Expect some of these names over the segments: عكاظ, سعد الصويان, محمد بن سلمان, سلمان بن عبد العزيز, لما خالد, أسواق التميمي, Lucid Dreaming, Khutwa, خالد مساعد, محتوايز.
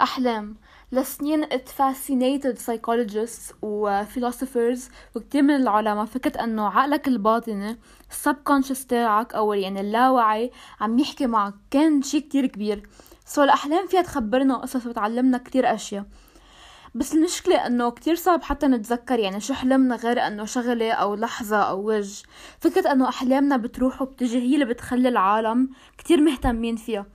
أحلام. لسنين it fascinated psychologists و philosophers وكتير من العلماء فكرة أنه عقلك الباطني subconscious تاعك أو يعني اللاوعي عم يحكي معك كان شيء كتير كبير. سو الأحلام فيها تخبرنا قصص وتعلمنا كتير أشياء، بس المشكلة أنه كتير صعب حتى نتذكر يعني شو حلمنا غير أنه شغلة أو لحظة أو وجه. فكرة أنه أحلامنا بتروح وبتجي هي اللي بتخلي العالم كتير مهتمين فيها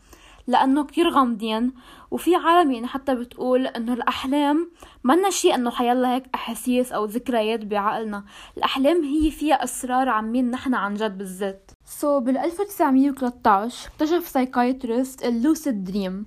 لأنه كتير غامضين. وفي عالم يعني حتى بتقول أنه الأحلام مانا شيء أنه حيالله هيك أحاسيس أو ذكريات بعقلنا، الأحلام هي فيها أسرار عمين نحن عن جد بالذات. بال1913 اكتشف سايكايتريست اللوسيد دريم،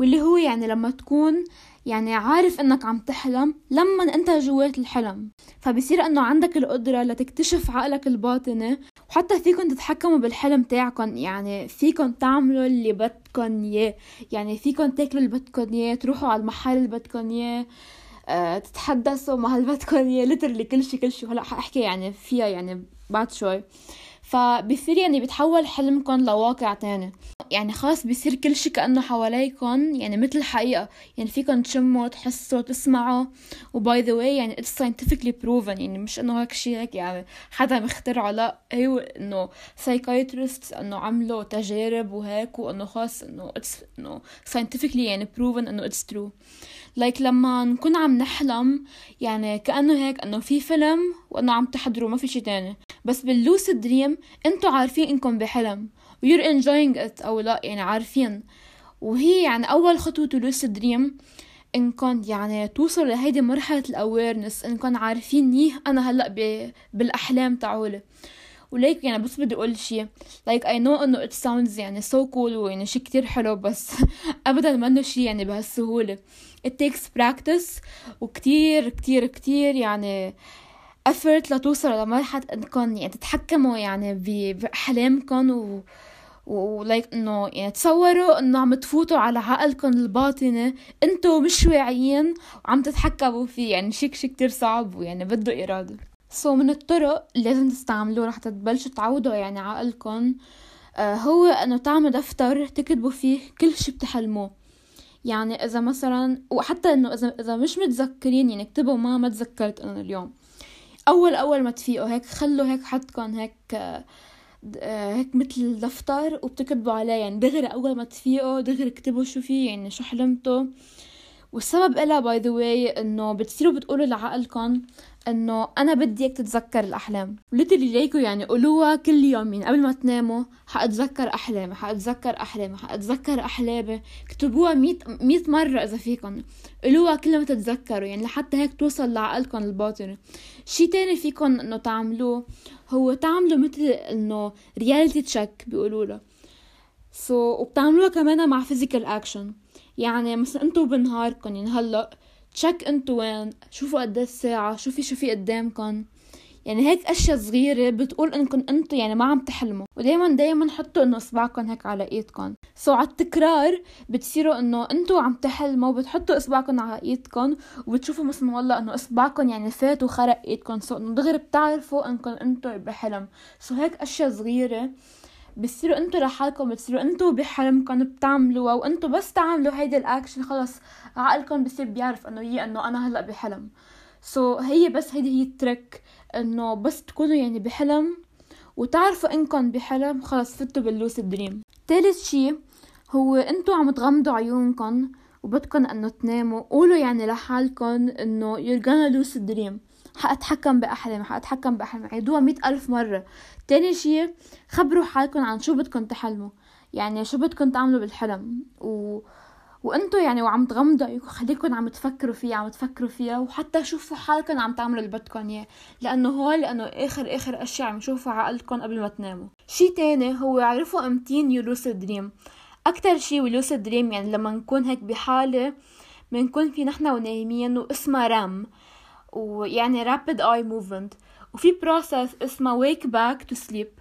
واللي هو يعني لما تكون يعني عارف انك عم تحلم لما انت جوات الحلم، فبصير انه عندك القدرة لتكتشف عقلك الباطني وحتى فيكن تتحكموا بالحلم تاعكن. يعني فيكن تعملوا اللي بدكن اياه، يعني فيكن تاكلوا اللي بدكن اياه، تروحوا على المحل اللي بدكن اياه، تتحدثوا مع اللي بدكن اياه، لترلي كل شيء. هلا حاحكي يعني فيها يعني بعد شوي. فبصير يعني بتحول حلمكن لواقع تاني، يعني خاص بيصير كل شيء كأنه حواليكن يعني مثل الحقيقة، يعني فيكن تشموا تحسوا تسمعوا. وباي ذا واي يعني it's scientifically proven، يعني مش انه هيك شيء هيك يعني حدا مخترعه، لا هو انه psychiatrists انه عملوا تجارب وهيك، وانه خاص انه it's scientifically يعني proven انه it's true. like لما نكون عم نحلم يعني كأنه هيك انه في فيلم وانه عم تحضروا ما في شيء تاني، بس باللوسيد دريم انتوا عارفين انكم بحلم you're enjoying it أو لا، يعني عارفين. وهي يعني أول خطوة لوسيد دريم إنكن يعني توصل لهيدي مرحلة الأويرنس، إنكن عارفين إيه أنا هلأ بالأحلام تعولي. وليك يعني بس بدي أقول شيء like I know إنه it sounds يعني so cool ويعني شيء كتير حلو، بس أبدا ما إنه شيء يعني بهالسهولة. it takes practice وكتير كتير كتير يعني effort لتوصل لمرحلة إنكن يعني تتحكموا يعني بأحلامكن ولايك إنه يعني تصوروا إنه عم تفوتوا على عقلكن الباطنة أنتوا مش واعيين وعم تتحكموا فيه، يعني شيء كتير صعب ويعني بده إرادة. من الطرق اللي لازم تستعملوه رح تتبلشوا تعودوا يعني عقلكن هو إنه تعملوا دفتر تكتبوا فيه كل شيء بتحلموه. يعني إذا مثلا وحتى إنه إذا مش متذكرين يعني اكتبوا ما تذكرت أنا اليوم. اول ما تفيقوا هيك خلوا هيك حطكن هيك مثل دفتر وبتكتبوا عليه، يعني دغري اول ما تفيقوا دغري اكتبوا شو فيه يعني شو حلمتوا. والسبب إلها باي ذا واي انه بتصيروا بتقولوا لعقلكن انه انا بدي اياك تتذكر الاحلام، وليتلي ليكوا يعني قولوها كل يوم يعني قبل ما تناموا حأتذكر احلامي. اكتبوها 100 مره اذا فيكن، قولوها كل ما تتذكروا، يعني لحتى هيك توصل لعقلكن الباطني. شيء تاني فيكن انه تعملوه هو تعملوا مثل انه رياليتي تشيك بيقولوا له. وبتعملوها كمان مع فيزيكال اكشن، يعني مثلا انتوا بنهاركن يعني هلا تشك انتوا وين، شوفوا قد ايه الساعه، شو في قدامكم، يعني هيك اشياء صغيره بتقول انكم انتوا يعني ما عم تحلموا. ودايما حطوا انه اصبعكم هيك على ايدكم. على التكرار بتصيروا انه انتوا عم تحلموا، بتحطوا اصبعكم على ايدكم وبتشوفوا مثلا والله انه اصبعكم يعني فات وخرق ايدكم، انه دغري بتعرفوا انكم انتوا بحلم. هيك اشياء صغيره بتصيروا انتوا لحالكم، بتصيروا انتوا بحلمكم بتعملوها، وانتوا بس تعملوا هيدا الاكشن خلص عقلكم بصير بيعرف انه انا هلا بحلم. هي بس هيدي هي التريك، انه بس تكونوا يعني بحلم وتعرفوا انكم بحلم خلص فتوا باللوسيد دريم. ثالث شيء هو انتوا عم تغمضوا عيونكم وبدكم انه تناموا، قولوا يعني لحالكم انه you're gonna lucid dream، حأتحكم بأحلامي. عيدوها 100,000 مرة. تاني شيء خبروا حالكم عن شو بدكم تحلموا، يعني شو بدكم تعملوا بالحلم، وانتوا يعني وعم تغمضوا خليكم عم تفكروا فيها، وحتى شوفوا حالكم عم تعملوا اللي بدكم اياه، لانه اخر اشياء عم يشوفوا عقلكم قبل ما تناموا. شيء تاني هو عرفوا امتين يلوسيد دريم. اكتر شيء ولوسيد دريم يعني لما نكون هيك بحاله بنكون في نحن ونايمين، واسمها رام ويعني rapid eye movement، وفي process اسمه wake back to sleep،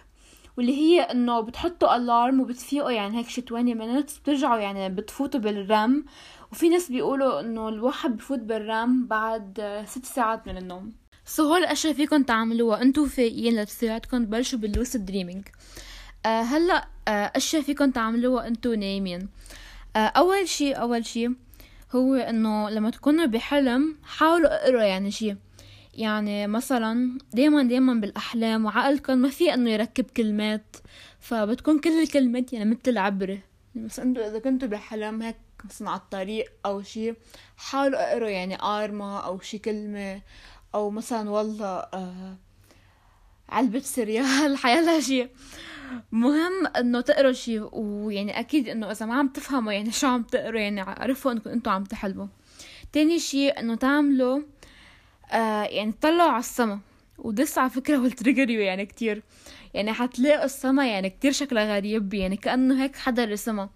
واللي هي انه بتحطوا alarm وبتفيقوا يعني هيك شي 20 minutes بترجعوا يعني بتفوتوا بالرام. وفي ناس بيقولوا انه الواحد بفوت بالرام بعد 6 ساعات من النوم. هول الاشياء فيكم تعملوها انتوا فايقين لتصيراتكم تبلشوا باللوسيد دريمينج. هلا اشياء فيكم تعملوها انتوا نايمين. اول شيء هو انه لما تكونوا بحلم حاولوا اقروا يعني شيء، يعني مثلا دايما بالاحلام وعقلكم ما في انه يركب كلمات، فبتكون كل الكلمات يعني مثل عبره. بس انتم اذا كنتوا بحلم هيك مثلا على الطريق او شيء، حاولوا اقروا يعني ارما او شي كلمه، او مثلا والله علبه سريال حيالها شيء. مهم انه تقروا شيء، ويعني اكيد انه اذا ما عم تفهموا يعني شو عم تقروا يعني عرفوا انكم انتوا عم تحلموا. تاني شيء انه تعملوا يعني تطلعوا على السما، ودس على فكره والتريجريو يعني كتير، يعني حتلاقوا السما يعني كتير شكلها غريب، يعني كانه هيك حدا رسمها،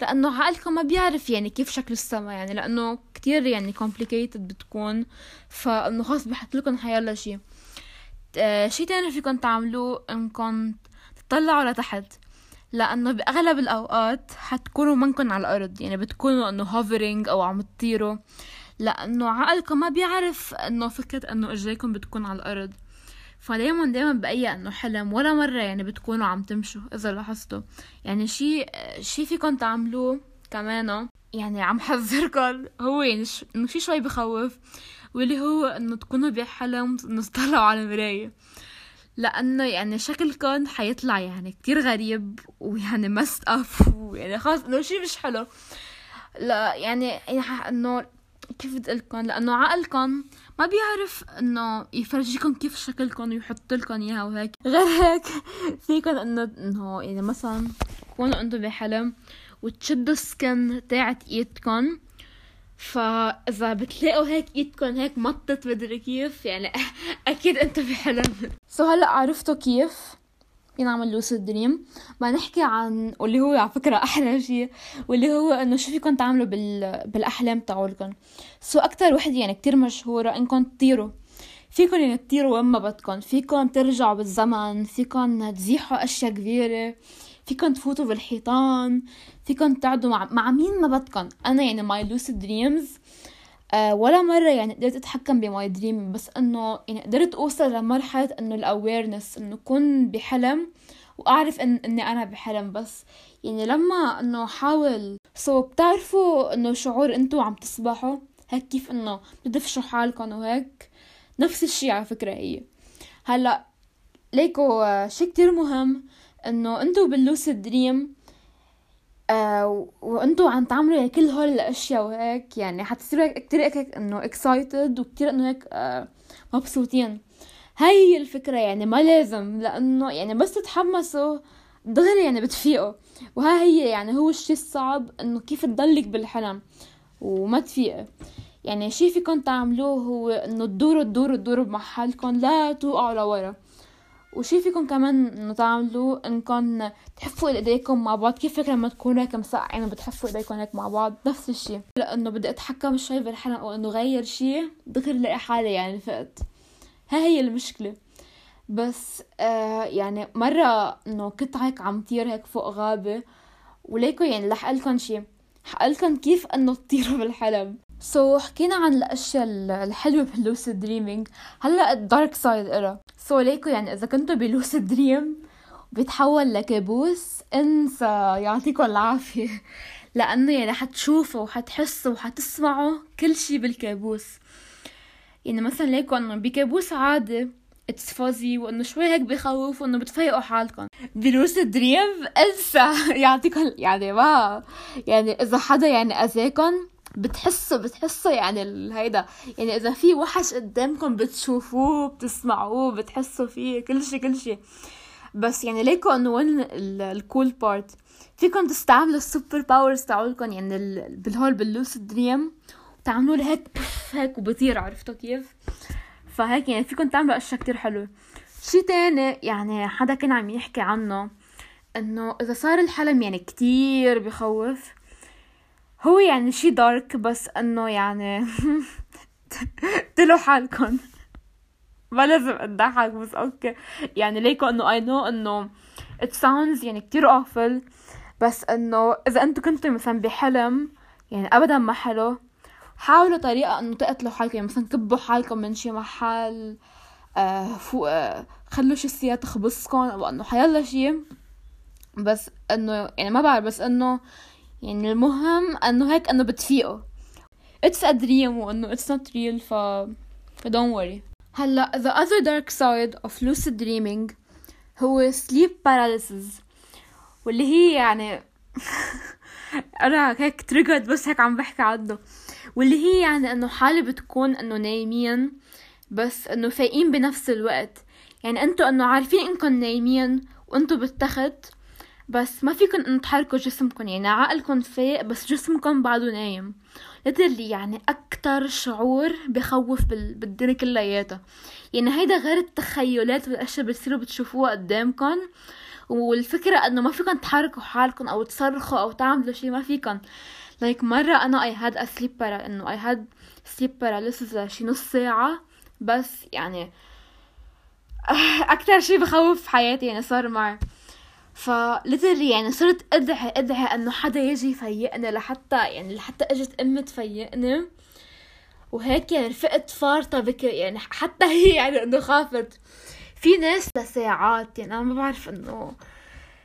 لانه عقلكم ما بيعرف يعني كيف شكل السما، يعني لانه كتير يعني كومبليكيتد بتكون، فانه خاص بحط لكم حيالله شيء. شيء تاني فيكم تعملوه انكم تطلعوا لتحت، لانه باغلب الاوقات حتكونوا منكم على الارض، يعني بتكونوا انه هوفرينج او عم تطيروا، لانه عقلكم ما بيعرف انه فكره انه رجليكم بتكون على الارض. فدايما بقي انه حلم ولا مره يعني بتكونوا عم تمشوا اذا لاحظتوا. يعني شيء فيكم تعملوه كمان، يعني عم حذركم، هو يعني انه في شوي بخوف، واللي هو انه تكونوا بحلم انه تطلعوا على المرايه، لانه يعني شكلكم حيطلع يعني كتير غريب ويعني مست اف، ويعني خاص انه شيء مش حلو. لا يعني انه كيف بدي اقلكم، لانه عقلكم ما بيعرف انه يفرجيكم كيف شكلكم ويحط لكم اياها وهيك. غير هيك فيكم انه يعني مثلا تكونوا انتم بحلم وتشدوا السكن تاعت ايدكم، فاذا بتلاقوا هيك ايدكم هيك مطت مدري كيف، يعني اكيد انتم بحلم. هلا عرفتوا كيف بنعمل لوسيد دريم. ما نحكي عن واللي هو على فكره احلى شيء، واللي هو انه شو فيكم تعملوا بالاحلام تاعولكم. اكتر وحده يعني كتير مشهوره انكم تطيروا، فيكم يعني تطيروا وين ما بدكم، فيكم ترجعوا بالزمن، فيكم تزيحوا اشياء كبيره، فيكم تفوتوا بالحيطان، فيكم تعدوا مع مين ما بدكم. انا يعني ماي لوسيد دريمز ولا مره يعني قدرت اتحكم بماي دريم، بس انه يعني قدرت اوصل لمرحله انه الاويرنس، انه كون بحلم واعرف اني انا بحلم. بس يعني لما انه حاول بتعرفوا انه شعور انتوا عم تصبحوا هيك، كيف انه بدفشوا حالكم وهيك، نفس الشيء على فكره هي. هلا ليكو شيء كتير مهم انه انتوا باللوسيد دريم وانتوا عم تعملوا يعني كل هول الاشياء وهيك، يعني حتصيروا كتير هيك انه اكسايتد، وكتير انه هيك مبسوطين. هاي الفكره يعني ما لازم، لانه يعني بس تتحمسوا دغري يعني بتفيقوا، وها هي يعني هو الشيء الصعب انه كيف تضلك بالحلم وما تفيقوا. يعني شيء فيكم تعملوه هو انه تدوروا مع حالكم، لا توقعوا لورا. وشي فيكم كمان انه تعملوا انكم تحفوا ايديكم مع بعض، كيف فكرة لما تكونوا هيك مسقعين وبتحفوا ايديكم هيك مع بعض، نفس الشيء. لانه بدي اتحكم شوي بالحلم او انه غير شيء، دغري لاقي حالي يعني فقت. ها هي المشكله. بس يعني مره انه كنت هيك عم طير هيك فوق غابه، وليكو يعني لحقلكم شيء، حقلكم كيف انه تطيروا بالحلم. حكينا عن الاشياء الحلوه باللوسيد دريمينج. هلا الدارك سايد إرا. ليكو يعني اذا كنتوا بلوسيد دريم بيتحول لكابوس، انسى، يعطيكم العافيه، لانه يعني حتشوفوا وحتحسوا وحتسمعوا كل شيء بالكابوس. يعني مثلا ليكو انه بكابوس عادي اتس فوزي وانه شوي هيك بخوف وانه بتفيقوا حالكم، بلوسيد دريم انسى يعطيكم يعني ما يعني اذا حدا يعني اذاكم بتحسوا يعني هيدا، يعني اذا في وحش قدامكم بتشوفوه بتسمعوه بتحسوا فيه كل شيء. بس يعني ليكو انه وين الكول بارت، فيكم تستعملوا السوبر باورز تاعولكم يعني بالهول باللوسيد دريم، وتعملوا له هيك وبطير، عرفتوا كيف؟ فهيك يعني فيكم تعملوا اشياء كتير حلوه. شيء تاني يعني حدا كان عم يحكي عنه انه اذا صار الحلم يعني كتير بخوف، هو يعني شي دارك، بس انه يعني تلو حالكم ما لازم اضحك، بس اوكي يعني ليكو انه I know انه it sounds يعني كتير awful، بس انه اذا انتو كنتوا مثلا بحلم يعني ابدا ما حلو، حاولوا طريقة انه تقتلوا حالكم، يعني مثلا كبوا حالكم من شي محل فوق، خلوا شي سيارة تخبصكم او انه حيالله شي، بس انه يعني ما بعرف، بس انه يعني المهم انه هيك انه بتفيقوا. it's a dream وانه it's not real ف don't worry. هلا the other dark side of lucid dreaming هو sleep paralysis, واللي هي يعني انا هيك تريجرد بس هيك عم بحكي عنه, واللي هي يعني انه حالة بتكون انه نايمين بس انه فايقين بنفس الوقت. يعني انتوا انه عارفين انكم نايمين وانتوا بالتخت بس ما فيكم انه تحركوا جسمكم, يعني عقلكم فايق بس جسمكم بعده نايم. ليترلي يعني اكتر شعور بخوف بالدنيا كلياتها. يعني هيدا غير التخيلات والاشياء بتصيروا بتشوفوها قدامكم, والفكرة انه ما فيكن تحركوا حالكن او تصرخوا او تعملوا شيء, ما فيكن. like مرة انا I had sleep paralysis شي نص ساعة بس, يعني اكتر شيء بخوف في حياتي يعني صار معي. ف literally يعني صرت ادعي انه حدا يجي يفيقني لحتى اجت امي تفيقني, وهيك يعني رفقت فارطة بكر يعني حتى هي يعني انه خافت. في ناس لساعات يعني انا ما بعرف انه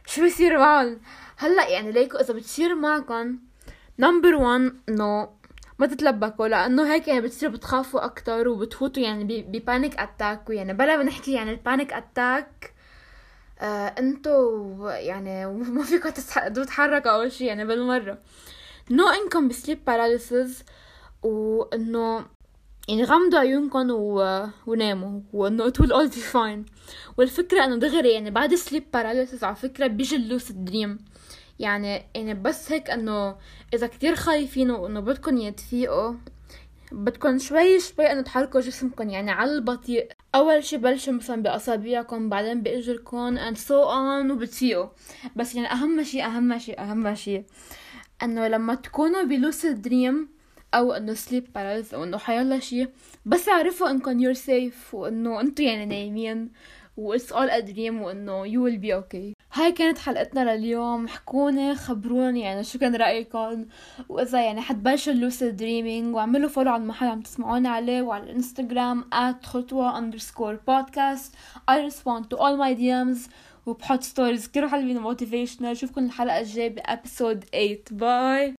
شو بيصير معهم. هلا يعني ليكو اذا بتصير معكم نمبر 1 انه ما تتلبكوا, لانه هيك يعني بتصيروا بتخافوا اكتر وبتفوتوا يعني ببانيك اتاك. ويعني بلا ما نحكي يعني البانيك اتاك انتوا يعني ما فيكم تتحركوا او شيء يعني بالمره. نو انكم بسليب باراليسيس, وانه يعني غمضوا عيونكم وناموا وانه it will all be fine. والفكرة انه دغري يعني بعد sleep paralysis على فكرة بيجي اللوسيد دريم. يعني بس هيك انه اذا كتير خايفين وانه بدكن يتفيقوا بدكن شوي انه تحركوا جسمكم يعني على البطيء. اول شي بلشوا مثلا باصابعكم بعدين بإجركم and so on وبتفيقوا. بس يعني اهم شي انه لما تكونوا بلوسيد دريم او انه sleep paralysis او انه حيالله شيء, بس اعرفوا انكم you're safe وانه انتم يعني نايمين و it's all a dream وانه you will be okay. هاي كانت حلقتنا لليوم. حكوني خبروني يعني شو كان رأيكم, واذا يعني حتبلشوا lucid dreaming وعملوا follow على المحل عم تسمعون عليه وعلى الانستغرام @khutwa_podcast. I respond to all my DMs وبحط stories كتير حلوين motivational. شوفكن الحلقة الجاية بأبسود 8. باي.